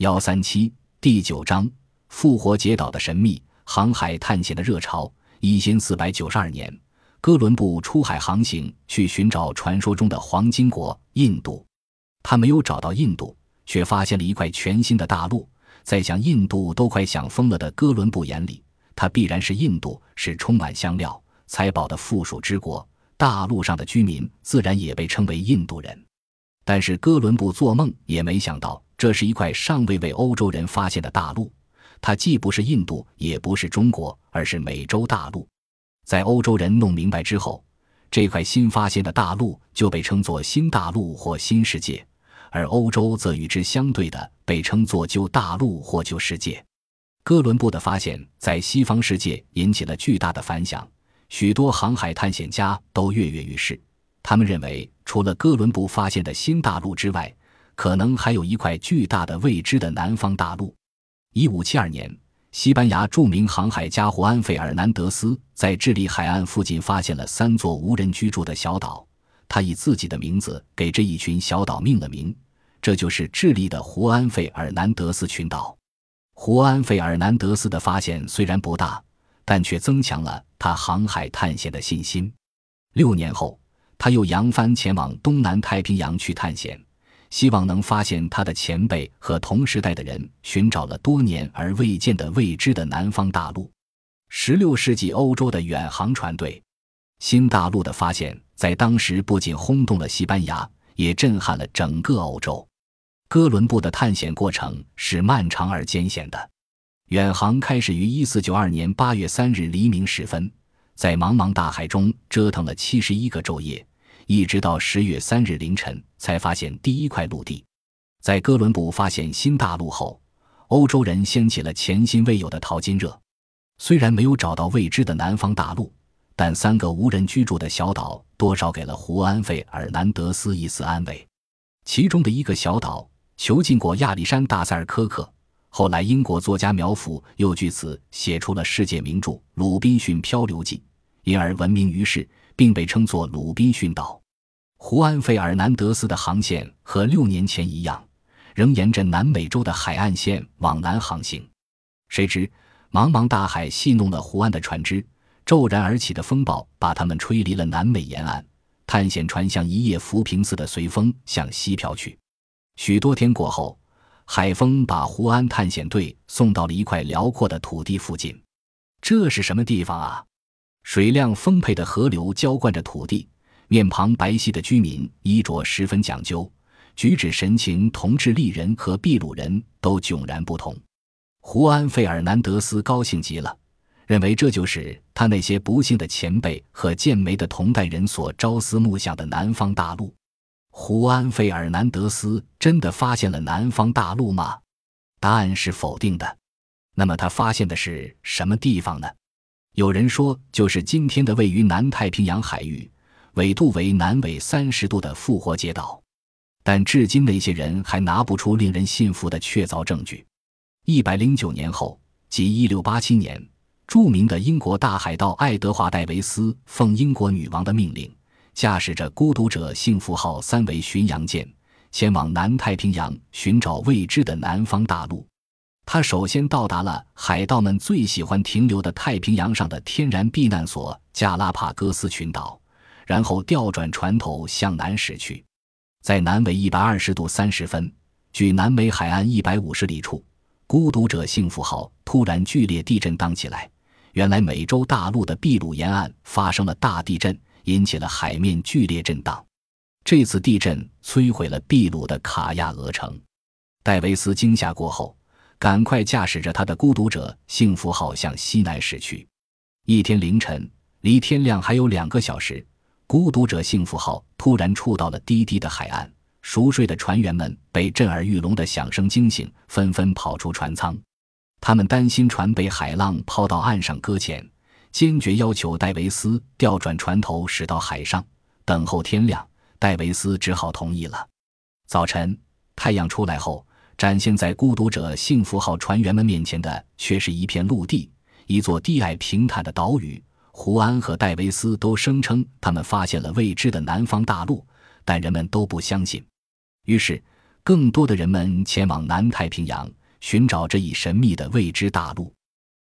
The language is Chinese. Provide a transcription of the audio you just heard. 137第9章复活节岛的神秘航海探险的热潮。1492年，哥伦布出海航行去寻找传说中的黄金国印度。他没有找到印度，却发现了一块全新的大陆。在想印度都快想疯了的哥伦布眼里，他必然是印度，是充满香料、财宝的附属之国。大陆上的居民自然也被称为印度人。但是哥伦布做梦也没想到，这是一块尚未为欧洲人发现的大陆。它既不是印度，也不是中国，而是美洲大陆。在欧洲人弄明白之后，这块新发现的大陆就被称作新大陆或新世界，而欧洲则与之相对的被称作旧大陆或旧世界。哥伦布的发现在西方世界引起了巨大的反响，许多航海探险家都跃跃欲试。他们认为，除了哥伦布发现的新大陆之外，可能还有一块巨大的未知的南方大陆。1572年，西班牙著名航海家胡安·费尔南德斯在智利海岸附近发现了3座无人居住的小岛，他以自己的名字给这一群小岛命了名，这就是智利的胡安·费尔南德斯群岛。胡安·费尔南德斯的发现虽然不大，但却增强了他航海探险的信心。6年后，他又扬帆前往东南太平洋去探险，希望能发现他的前辈和同时代的人寻找了多年而未见的未知的南方大陆。16世纪欧洲的远航船队，新大陆的发现在当时不仅轰动了西班牙，也震撼了整个欧洲。哥伦布的探险过程是漫长而艰险的。远航开始于1492年8月3日黎明时分，在茫茫大海中折腾了71个昼夜，一直到10月3日凌晨才发现第一块陆地。在哥伦布发现新大陆后，欧洲人掀起了前所未有的淘金热。虽然没有找到未知的南方大陆，但3个无人居住的小岛多少给了胡安·费尔南德斯一丝安慰。其中的一个小岛囚禁过亚历山大·塞尔科克，后来英国作家苗圃又据此写出了世界名著《鲁滨逊漂流记》，因而闻名于世，并被称作鲁滨逊岛。胡安·费尔南德斯的航线和6年前一样，仍沿着南美洲的海岸线往南航行。谁知茫茫大海戏弄了胡安的船只，骤然而起的风暴把他们吹离了南美沿岸，探险船像一叶浮萍似的随风向西飘去。许多天过后，海风把胡安探险队送到了一块辽阔的土地附近。这是什么地方啊？水量丰沛的河流浇灌着土地，面庞白皙的居民衣着十分讲究，举止神情同智利人和秘鲁人都迥然不同。胡安·费尔南德斯高兴极了，认为这就是他那些不幸的前辈和健美的同代人所朝思暮想的南方大陆。胡安·费尔南德斯真的发现了南方大陆吗？答案是否定的。那么他发现的是什么地方呢？有人说，就是今天的位于南太平洋海域，纬度为南纬30度的复活节岛，但至今那些人还拿不出令人信服的确凿证据。109年后，即1687年，著名的英国大海盗爱德华·戴维斯奉英国女王的命令，驾驶着孤独者幸福号3桅巡洋舰，前往南太平洋寻找未知的南方大陆。他首先到达了海盗们最喜欢停留的太平洋上的天然避难所加拉帕戈斯群岛，然后调转船头向南驶去。在南纬120度30分，距南美海岸150里处，孤独者幸福号突然剧烈地震荡起来。原来美洲大陆的秘鲁沿岸发生了大地震，引起了海面剧烈震荡。这次地震摧毁了秘鲁的卡亚俄城。戴维斯惊吓过后，赶快驾驶着他的孤独者幸福号向西南驶去。一天凌晨，离天亮还有2个小时，孤独者幸福号突然触到了低低的海岸，熟睡的船员们被震耳欲聋的响声惊醒，纷纷跑出船舱。他们担心船被海浪抛到岸上搁浅，坚决要求戴维斯调转船头驶到海上，等候天亮。戴维斯只好同意了。早晨，太阳出来后，展现在孤独者幸福号船员们面前的却是一片陆地，一座低矮平坦的岛屿。胡安和戴维斯都声称他们发现了未知的南方大陆，但人们都不相信。于是更多的人们前往南太平洋，寻找这一神秘的未知大陆。